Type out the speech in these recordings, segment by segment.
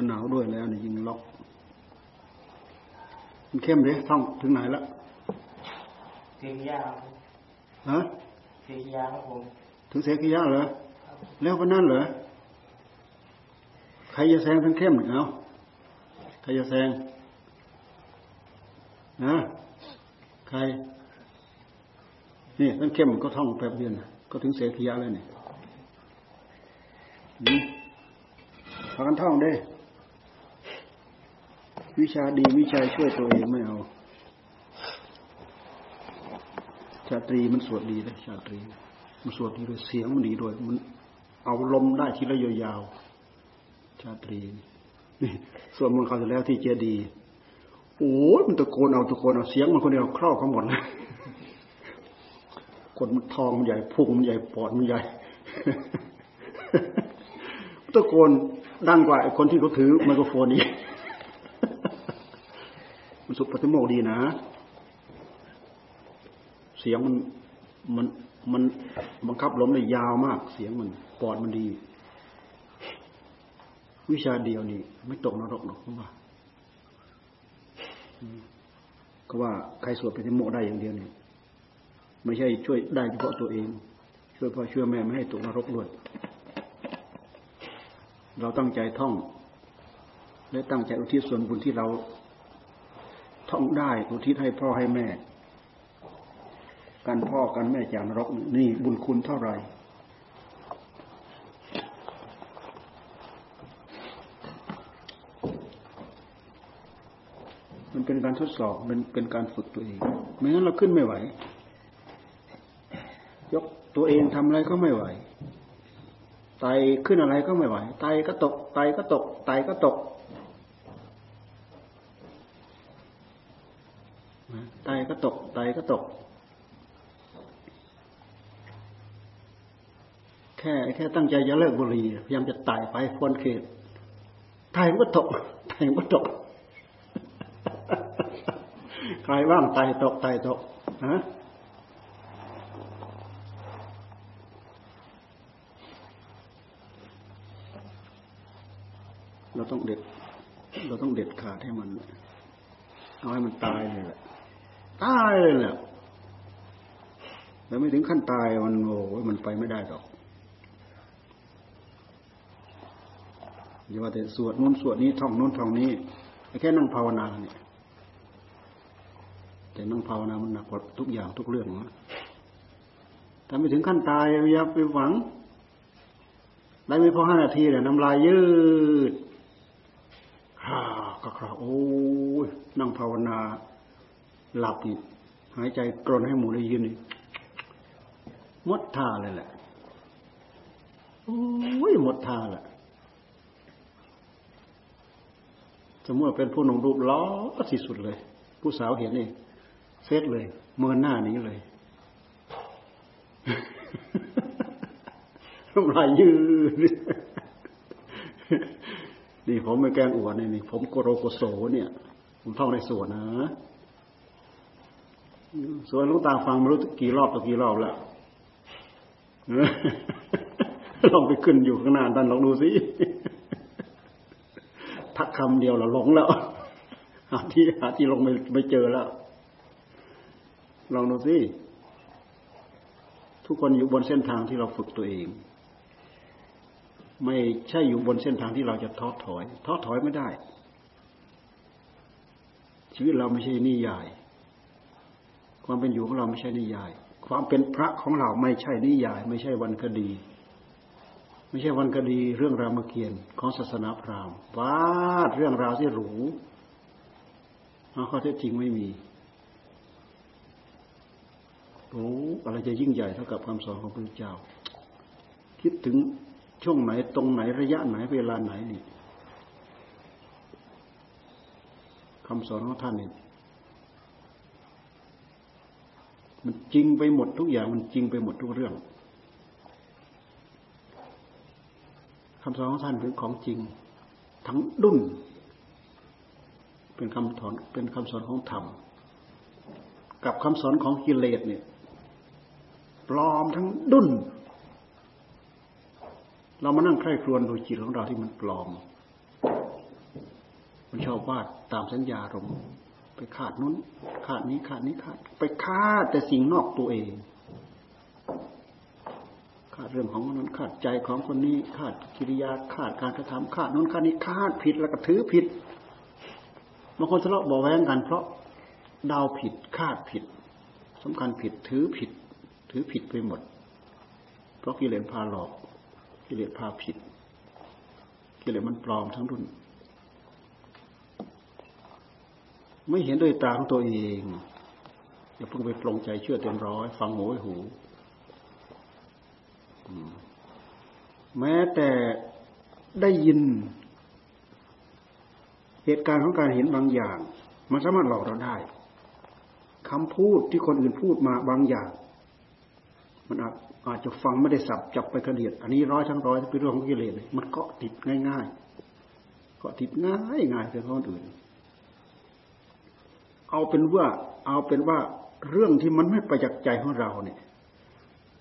ถ้าหนาวด้วยแล้วเนี่ยยิ่งล็อกมันเข้มเลยท่องถึงไหนละเสกียะฮะเสกียะครับผมถึงเสกียะเหรอแล้ววันนั้นเหรอใครจะแซงทั้งเข้มเหรอใครจะแซงนะใครนี่ทั้งเข้มก็ท่องแป๊บเดียวนะก็ถึงเสกียะแล้วนี่พากันท่องได้วิชาดีวิชาช่วยตัวเองไม่เอาชาตรีมันสวดดีเลยชาตรีมันสวดดีด้วยเสียงมันดีด้วยมันเอาลมได้ทีละยาวๆชาตรีนี่ส่วนมันเขาเสร็จแล้วที่เจดีย์โอ้ยมันตะโกนเอาเสียงมันคนเดียวคร่าวเขาหมดเลยกดมันทองมันใหญ่พุงมันใหญ่ปอดมันใหญ่ตะโกนดังกว่าคนที่เขาถือไมโครโฟนอีกมันสุปฏิโมกข์ดีนะเสียงมันบังคับลมได้ยาวมากเสียงมันปอดมันดีวิชาเดียวนี่ไม่ตกนรกหรอกว่าก็ว่าใครสวดปฏิโมกข์ได้อย่างเดียวนี่ไม่ใช่ช่วยได้เฉพาะตัวเองช่วยพ่อช่วยแม่ไม่ให้ตกนรกด้วยเราตั้งใจท่องและตั้งใจอุทิศส่วนบุญที่เราท่องได้อุทิศให้พ่อให้แม่การพ่อการแม่จากนรกนี่บุญคุณเท่าไหร่มันเป็นการทดสอบเป็นการฝึกตัวเองไม่งั้นเราขึ้นไม่ไหวยกตัวเองทำอะไรก็ไม่ไหวไตขึ้นอะไรก็ไม่ไหวไตก็ตกไตก็ตกแค่ตั้งใจจะเลิกบุหรี่พยายามจะไตไปพ้นเขตไตก็ตกใครว่างไตตกฮะเราต้องเด็ดขาดให้มันเอาให้มันตายเลยแหละแล้วไม่ถึงขั้นตายมันโอ้ยมันไปไม่ได้หรอกอย่าว่าแต่สวดนู้นสวดนี้ท่องนู้นท่องนี้แค่นั่งภาวนาเนี่ยแต่นั่งภาวนามันหนักกว่าทุกอย่างทุกเรื่องนะถ้าไม่ถึงขั้นตายอย่าไปหวังได้ไม่พอ5 นาทีเนี่ยน้ำลายยืดก็คราวโอ้ยนั่งภาวนาหลับนี่หายใจกรนให้หมูได้ยินนี่หมดท่าเลยแหละโอ้ยหมดท่าแหละสมมติเป็นผู้หนุ่มรูปล้อที่สุดเลยผู้สาวเห็นนี่เซตเลยเมินหน้านี้เลยน้ำลายยืดนี่ผมไม่แกล้งอวดนี่ผมโกโรโกโซเนี่ยผมท่องได้สวดนะสวดหลวงตาฟังไม่รู้กี่รอบแล้วลองไปขึ้นอยู่ข้างหน้าท่านลองดูสิทักคำเดียวแล้วหลงแล้วหาที่ลงไม่เจอแล้วลองดูสิทุกคนอยู่บนเส้นทางที่เราฝึกตัวเองไม่ใช่อยู่บนเส้นทางที่เราจะท้อถอยไม่ได้ชีวิตเราไม่ใช่นิยายความเป็นอยู่ของเราไม่ใช่นิยายความเป็นพระของเราไม่ใช่นิยายไม่ใช่วรรณคดีไม่ใช่วรรณคดีเรื่องรามเกียรติ์ของศาสนาพราหมณ์วาดเรื่องราวที่หรูเอาข้อเท็จจริงไม่มีโอ้อะไรจะยิ่งใหญ่เท่ากับคำสอนของพระพุทธเจ้าคิดถึงช่วงไหนตรงไหนระยะไหนเวลาไหนนี่คำสอนของท่านนี่มันจริงไปหมดทุกอย่างมันจริงไปหมดทุกเรื่องคำสอนของท่านเป็นของจริงทั้งดุ้นเป็นคำสอนของธรรมกับคำสอนของกิเลสเนี่ยปลอมทั้งดุ้นเรามานั่งใคร่ครวญดูจิตของเราที่มันปลอม ชอบวาดตามสัญญาอารมณ์ไปคาดนู้นคาดนี้คาดนี้คาดไปคาดแต่สิ่งนอกตัวเองคาดเรื่องของคนนั้นคาดใจของคนนี้คาดกิริยาคาดการกระทำคาดนู้นคาดนี้คาดผิดแล้วก็ถือผิดบางคนทะเลาะเบาแว้งกันเพราะเดาผิดคาดผิดสำคัญผิดถือผิดไปหมดเพราะกิเลสพาหลอกกิเลสพาผิดกิเลสมันปลอมทั้งรุ่นไม่เห็นด้วยตาของตัวเองอย่าเพิ่งไปปลงใจเชื่อเต็มร้อยฟังหูไว้หูแม้แต่ได้ยินเหตุการณ์ของการเห็นบางอย่างมันสามารถหลอกเราได้คำพูดที่คนอื่นพูดมาบางอย่างมันอาจจะฟังไม่ได้สับจับไปกระเดียดอันนี้ร้อยทั้งร้อยเป็นเรื่องของกิเลสมันเกาะติดง่ายๆเกาะติดง่ายง่ายเกินคนอื่นเอาเป็นว่าเรื่องที่มันไม่ประจักษ์ใจของเราเนี่ย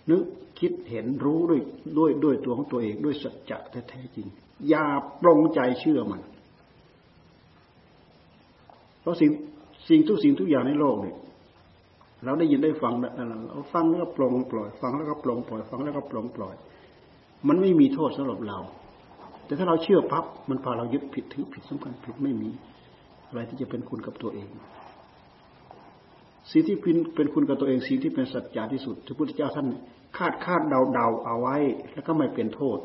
นึกคิดเห็นรู้ด้วยตัวของตัวเองด้วยสัจจะแท้จริงอย่าปลงใจเชื่อมันเพราะสิ่งทุกอย่างในโลกเนี่ยเราได้ยินได้ฟังเราฟังแล้วก็ปลงปล่อยฟังแล้วก็ปลงปล่อยฟังแล้วก็ปลงปล่อยมันไม่มีโทษสำหรับเราแต่ถ้าเราเชื่อปั๊บมันพาเรายึดผิดถือผิดสำคัญผิดไม่มีอะไรที่จะเป็นคุณกับตัวเองสิ่งที่เป็นคุณกับตัวเองสิ่งที่เป็นสัจจะที่สุดที่พระพุทธเจ้าท่านคาดเดาเอาไว้แล้วก็ไม่เป็นโทษ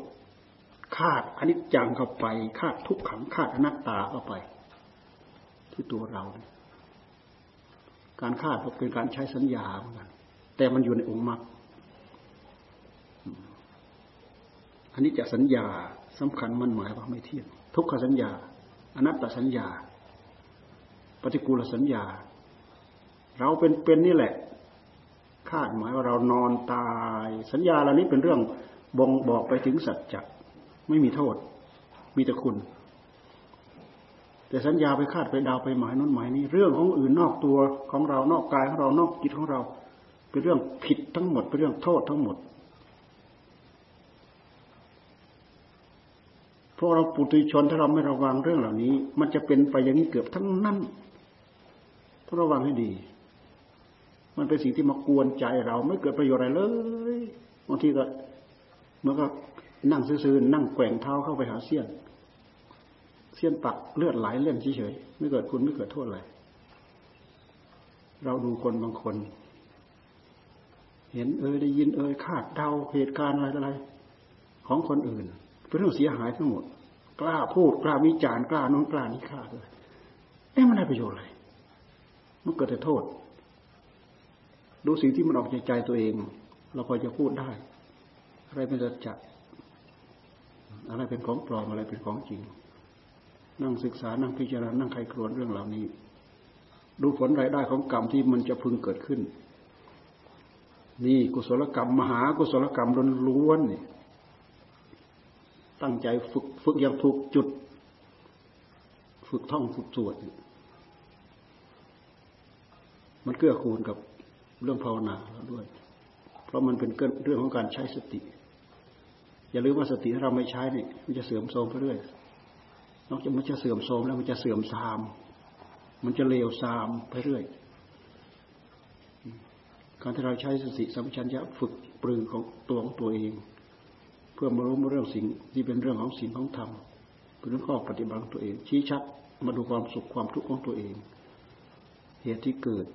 คาดอนิจจังเข้าไปคาดทุกขังคาดอนัตตาเข้าไปที่ตัวเราการคาดก็เป็นการใช้สัญญาเหมือนกันแต่มันอยู่ในองค์มรรคอนิจจสัญญาสำคัญมันหมายว่าไม่เที่ยงทุกขสัญญาอนัตตสัญญาปฏิกูลสัญญาเราเป็นนี่แหละคาดหมายว่าเรานอนตายสัญญาเหล่านี้เป็นเรื่องบ่งบอกไปถึงสัจจะไม่มีโทษมีแต่คุณแต่สัญญาไปคาดไปเดาไปหมายนู้นหมายนี้เรื่องของอื่นนอกตัวของเรานอกกายของเรานอกจิตของเราเป็นเรื่องผิดทั้งหมดเป็นเรื่องโทษทั้งหมดเพราะเราปุถุชนถ้าเราไม่ระวังเรื่องเหล่านี้มันจะเป็นไปอย่างนี้เกือบทั้งนั้นต้องระวังให้ดีมันเป็นสิ่งที่มากวนใจเราไม่เกิดประโยชน์อะไรเลยบางทีก็เมื่อก็นั่งซื่อๆนั่งแกว่งเท้าเข้าไปหาเสี้ยนปักเลือดไหลเล่นเฉยๆไม่เกิดคุณไม่เกิดโทษอะไรเราดูคนบางคนเห็นได้ยินคาดเดาเหตุการณ์อะไรของคนอื่นเป็นเรื่องเสียหายทั้งหมดกล้าพูดกล้าวิจารณ์กล้าโน้นกล้านี้กล้าเลยมันได้ประโยชน์อะไรมันเกิดแต่โทษดูสิ่งที่มันออกจากใจตัวเองเราพอจะพูดได้อะไรเป็นสัจจะอะไรเป็นของปลอมอะไรเป็นของจริงนั่งศึกษานั่งพิจารณานั่งไขครวนเรื่องเหล่านี้ดูผลรายได้ของกรรมที่มันจะพึงเกิดขึ้นนี่กุศลกรรมมหากุศลกรรมล้วนๆนี่ตั้งใจฝึกอย่างถูกจุดฝึกท่องฝึกสวดมันเกื้อกูลกับเรื่องภาวนาเราด้วยเพราะมันเป็นเรื่องของการใช้สติอย่าลืมว่าสติถ้าเราไม่ใช้เนี่ยมันจะเสื่อมโทรมไปเรื่อยนอกจากมันจะเสื่อมโทรมแล้วมันจะเสื่อมทรามมันจะเลวทรามไปเรื่อยการที่เราใช้สติสัมปชัญญะฝึกปรือของตัวเองเพื่อมารู้เรื่องสิ่งที่เป็นเรื่องของศีลของธรรมเป็นเรื่องข้อปฏิบัติตัวเองชี้ชัดมาดูความสุขความทุกข์ของตัวเองเหตุที่เกิด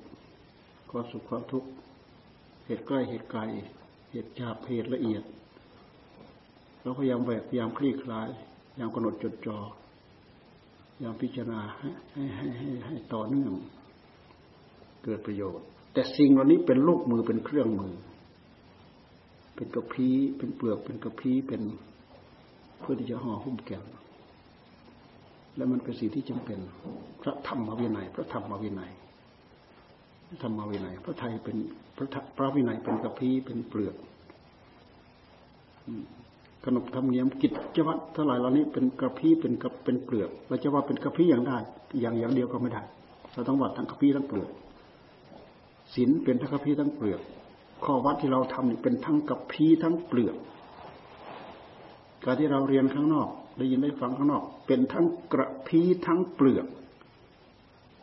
ความสุขความทุกข์เหตุใกล้เหตุไกลเหตุหยาบเหตุละเอียดเราพยายามแหวกพยายามคลี่คลายพยายามกำหนดจดจ่อพยายามพิจารณาให้ต่อเนื่องเกิดประโยชน์แต่สิ่งเหล่านี้เป็นลูกมือเป็นเครื่องมือเป็นกระพี้เป็นเปลือกเป็นกระพี้เป็นเพื่อที่จะห่อหุ้มแก่นและมันเป็นสิ่งที่จำเป็นพระธรรมวินัยธรรมวินัยพระไทยเป็นพระวินัยเป็นกระพี้เป็นเปลือกขนบธรรมเนียมกิจวัตรทั้งหลายเหล่านี้เป็นกระพี้เป็นเปลือกเราจะว่าเป็นกระพี้อย่างได้อย่างเดียวก็ไม่ได้เราต้องว่าทั้งกระพี้ทั้งเปลือกศีลเป็นทั้งกระพี้ทั้งเปลือกข้อวัดที่เราทำนี่เป็นทั้งกระพี้ทั้งเปลือก การที่เราเรียนข้างนอกได้ยินได้ฟังข้างนอกเป็นทั้งกระพี้ทั้งเปลือก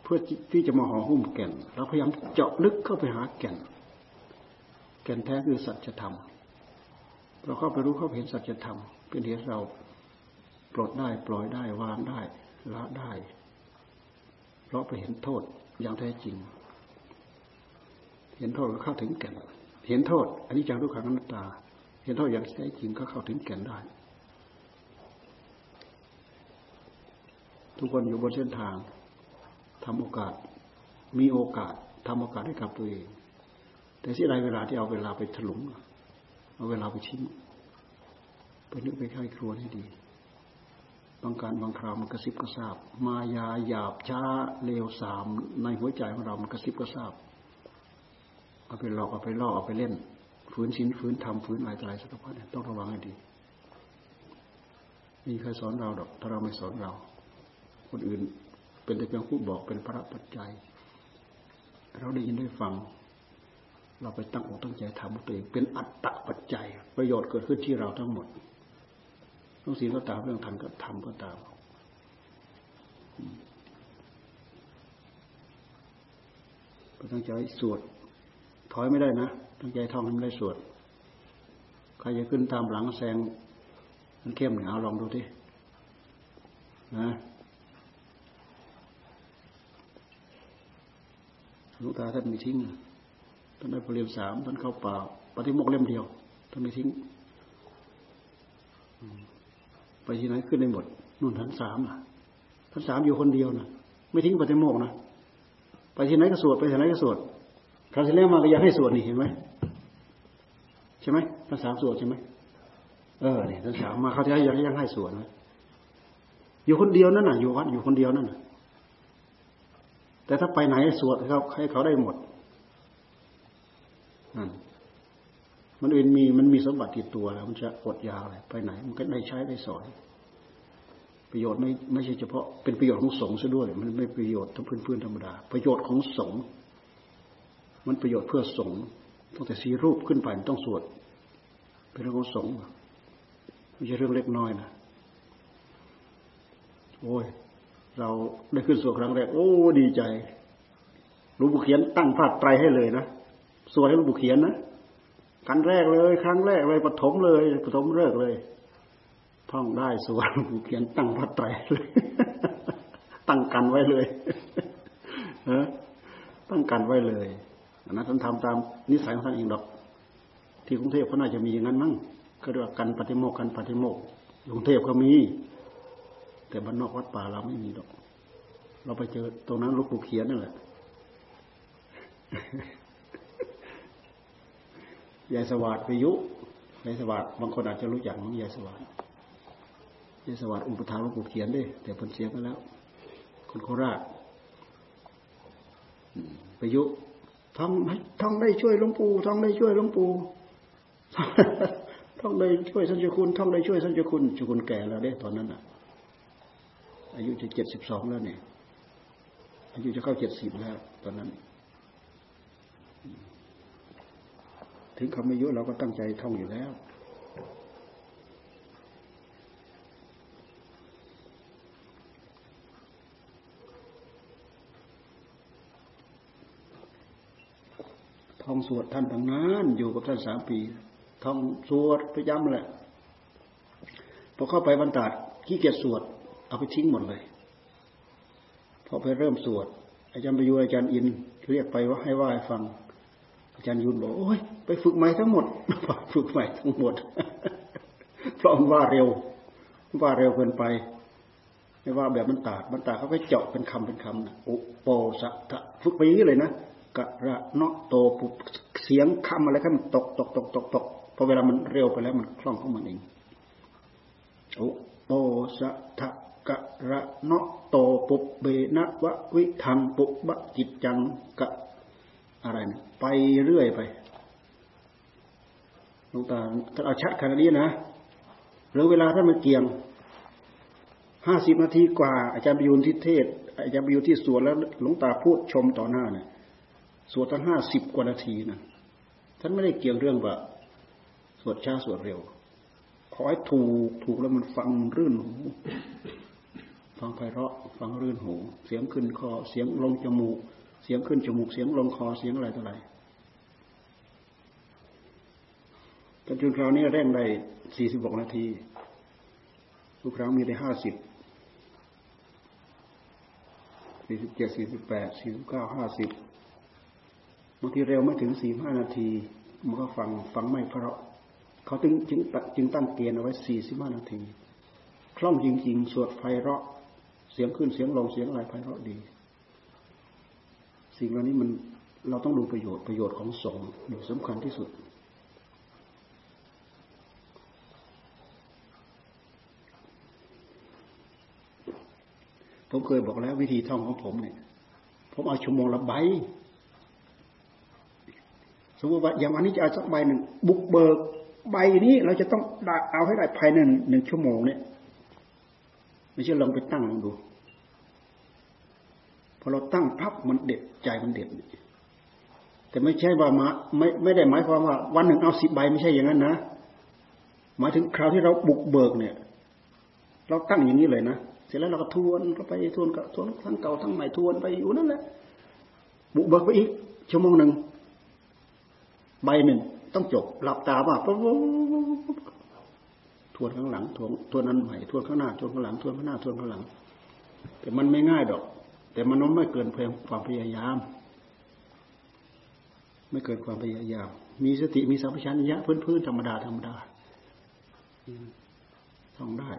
เพื่อที่จะมาห่อหุ้มแก่นเราพยายามเจาะลึกเข้าไปหาแก่นแก่นแท้คือสัจธรรมเราเข้าไปรู้เข้าเห็นสัจธรรมเป็นเหตุเราปลดได้ปล่อยได้วางได้ละได้เพราะไปเห็นโทษอย่างแท้จริงเห็นโทษก็เข้าถึงแก่นเห็นโทษอนิจจังทุกขังอนัตตาเห็นโทษอย่างแท้จริงก็เข้าถึงแก่นได้ทุกคนอยู่บนเส้นทางทำโอกาสมีโอกาสทำโอกาสให้กับตัวเองแต่เสียดายเวลาที่เอาเวลาไปถลุงเอาเวลาไปทิ้งไปนึกไปไข้ครวญให้ดีบางการบางคราวมันกระซิบกระซาบมายาหยาบช้าเลวทรามในหัวใจของเรามันกระซิบกระซาบเอาไปหลอกเอาไปล่อเอาไปเล่นฝืนศีลฝืนธรรมฝืนอะไรต่ออะไรสารพัดต้องระวังให้ดีมีใครสอนเราดอกถ้าเราไม่สอนเราคนอื่นเป็นแต่เพียงผู้บอกเป็นพระปัจจัยเราได้ยินได้ฟังเราไปตั้งอกตั้งใจทำตัวเองเป็นอัตตะปัจจัยประโยชน์เกิดขึ้นที่เราทั้งหมดทั้งศีลก็ตามเรื่องทำก็ทำก็ตามตั้งใจสวดถอยไม่ได้นะตั้งใจท่องไม่ได้สวดใครจะขึ้นตามหลังแซงมันเข้มหนาลองดูดินะหลวงตาท่านมีทิ้งท่านได้ปริญญาสามท่านเข้าป่าปฏิโมกข์เล่มเดียวท่านมีทิ้งไปที่ไหนขึ้นได้หมดนู่นท่านสามนะท่านสามอยู่คนเดียวนะไม่ทิ้งปฏิโมกข์นะไปที่ไหนก็สวดไปที่ไหนก็สวดคราวที่แล้วมาก็อยากให้สวดนี่เห็นไหมใช่ไหมท่านสามสวดใช่ไหมเนี่ยท่านสามมาคราวที่แล้วยังให้สวดนะอยู่คนเดียวนั่นน่ะอยู่วัดอยู่คนเดียวนั่นน่ะแต่ถ้าไปไหนสวดให้เขาได้หมดมันอื่นมันมีสมบัติติดตัวแล้วมันจะอดยาวเลยไปไหนมันก็ได้ใช้ได้สอนประโยชน์ไม่ใช่เฉพาะเป็นประโยชน์ของสงฆ์ซะด้วยมันไม่ประโยชน์ทั้งพื้นๆธรรมดาประโยชน์ของสงฆ์มันประโยชน์เพื่อสงฆ์ตั้งแต่สีรูปขึ้นไปมันต้องสวดเป็นเรื่องของสงฆ์ไม่ใช่เรื่องเล็กน้อยนะโอ้ยเราได้ขึ้นสวดครั้งแรกโอ้ดีใจหลวงปู่เขียนตั้งภาคไตรให้เลยนะสวดให้หลวงปู่เขียนนะครั้งแรกเลยครั้งแรกเลยปฐมเลยปฐมฤกษ์เลยท่องได้สวดหลวงปู่เขียนตั้งภาคไตรเลยตั้งกันไว้เลยตั้งกันไว้เลยอันนั้นท่านทำตามนิสัยของท่านเองดอกที่กรุงเทพก็น่าจะมีอย่างนั้นมั้งก็เรียกว่ากันปฏิโมกข์กันปฏิโมกข์กรุงเทพก็มีแต่บ้านนอกวัดป่าเราไม่มีดอกเราไปเจอตรงนั้นหลวงปู่เขียนนั่นแหละยายสวัสดิ์พยุยายสวัสดิ์บางคนอาจจะรู้จักมั้งยายสวัสดิ์อุปถัมภ์หลวงปู่เขียนด้วยแต่เพิ่นเสียไปแล้วคนโคราชพยุท่องได้ช่วยหลวงปู่ท่องได้ช่วยหลวงปู่ท่องได้ช่วยสัญจคุณท่องได้ช่วยสัญจคุณจุคุณแก่แล้วเด้ตอนนั้นน่ะอายุจะ72แล้วเนี่ยอายุจะเข้า70แล้วตอนนั้นถึงคำอายุเราก็ตั้งใจท่องอยู่แล้วท่องสวดท่านทั้งนั้นอยู่กับท่าน3ปีท่องสวดประจำแหละพอเข้าไปบรรดาขี้เกียจสวดเอาไปทิ้งหมดเลยพอไปเริ่มสวดอาจารย์ประยุรอาจารย์อินเรียกไปว่าให้ว่าให้ฟังอาจารย์ยุนบอกโอ้ยไปฝึกใหม่ทั้งหมดฝึกใหม่ทั้งหมดเพราะมันว่าเร็วเกินไปไม่ว่าแบบมันตาดเขาก็เจาะเป็นคำนะอุโปสะทะฝึกไปอย่างนี้เลยนะกะระเนาะโตปุเสียงคำอะไรก็มันตกพอเวลามันเร็วไปแล้วมันคล่องของมันเองอุโปสะทะกะระเนาะโตปุบเบนะวะวิธังปุบะจิตจังกะอะไรนะไปเรื่อยไปหลวงตาท่านเอาชัดขนาดนี้นะหรือเวลาท่านมาเกียง50นาทีกว่าอาจารย์ประยูรที่เทศอาจารย์ประยูรที่สวดแล้วหลวงตาพูดชมต่อหน้าเนี่ยสวดตั้ง50กว่านาทีนะท่านไม่ได้เกี่ยงเรื่องว่าสวดช้าสวดเร็ว ขอให้ถูกแล้วมันฟังรื่นหูฟังไพเราะฟังรื่นหูเสียงขึ้นคอเสียงลงจมูกเสียงขึ้นจมูกเสียงลงคอเสียงอะไรต่ออะไรจนคราวนี้เร่งได้46นาทีทุกครั้งมีได้50 47 48 49 50บางทีเร็วไม่ถึง45นาทีมันก็ฟังไม่เพราะเขาจึงตั้งเกณฑ์เอาไว้45นาทีคล่องจริงๆสวดไพเราะเสียงขึ้นเสียงลงเสียงอะไรไพเราะดีสิ่งเหล่านี้มันเราต้องดูประโยชน์ของสงฆ์อยู่สำคัญที่สุดผมเคยบอกแล้ววิธีท่องของผมเนี่ยผมเอาชั่วโมงละใบสมมติว่าอย่างวันนี้จะเอาสักใบหนึ่งบุกเบิกใบนี้เราจะต้องเอาให้ได้ภายใน1ชั่วโมงเนี่ยไม่ใช่ลองไปตั้งลองดูพอเราตั้งพับมันเด็ดใจมันเด็ดแต่ไม่ใช่ว่ามาไม่ได้หมายความว่าวันหนึ่งเอา10ใบไม่ใช่อย่างนั้นนะหมายถึงคราวที่เราบุกเบิกเนี่ยเราตั้งอย่างนี้เลยนะเสร็จแล้วเราก็ทวนก็ไปทวนกับทวนทั้งเก่าทั้งใหม่ทวนไปอยู่นั่นแหละบุกเบิกไปอีกชั่วโมงหนึ่งใบหนึ่งต้องจบหลับตาว่าทวนข้างหลังทวนอันใหม่ทวนข้างหน้าทวนข้างหลังทวนข้างหน้าทวนข้างหลังแต่มันไม่ง่ายดอกแต่มันไม่เกินความพยายามไม่เกินความพยายามมีสติมีสัมปชัญญะพื้นๆธรรมดาท่องได้